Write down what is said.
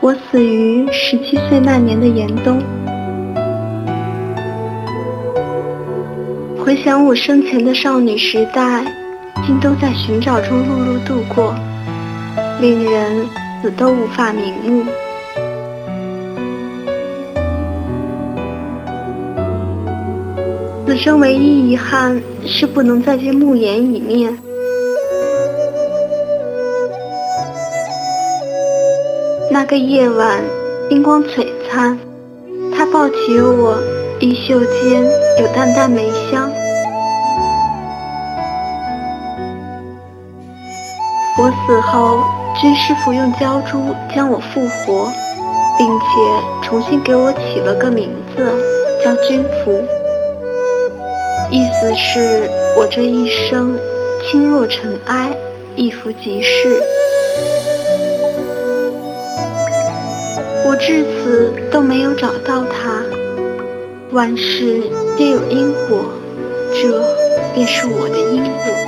我死于17岁那年的严冬。回想我生前的少女时代，竟都在寻找中碌碌度过，令人死都无法瞑目。此生唯一遗憾是不能再见慕言一面。那个夜晚，星光璀璨，他抱起我，衣袖间有淡淡梅香。我死后，军师傅用鲛珠将我复活，并且重新给我起了个名字，叫君福。意思是我这一生轻若尘埃，一拂即逝。我至此都没有找到他，万事皆有因果，这便是我的因果。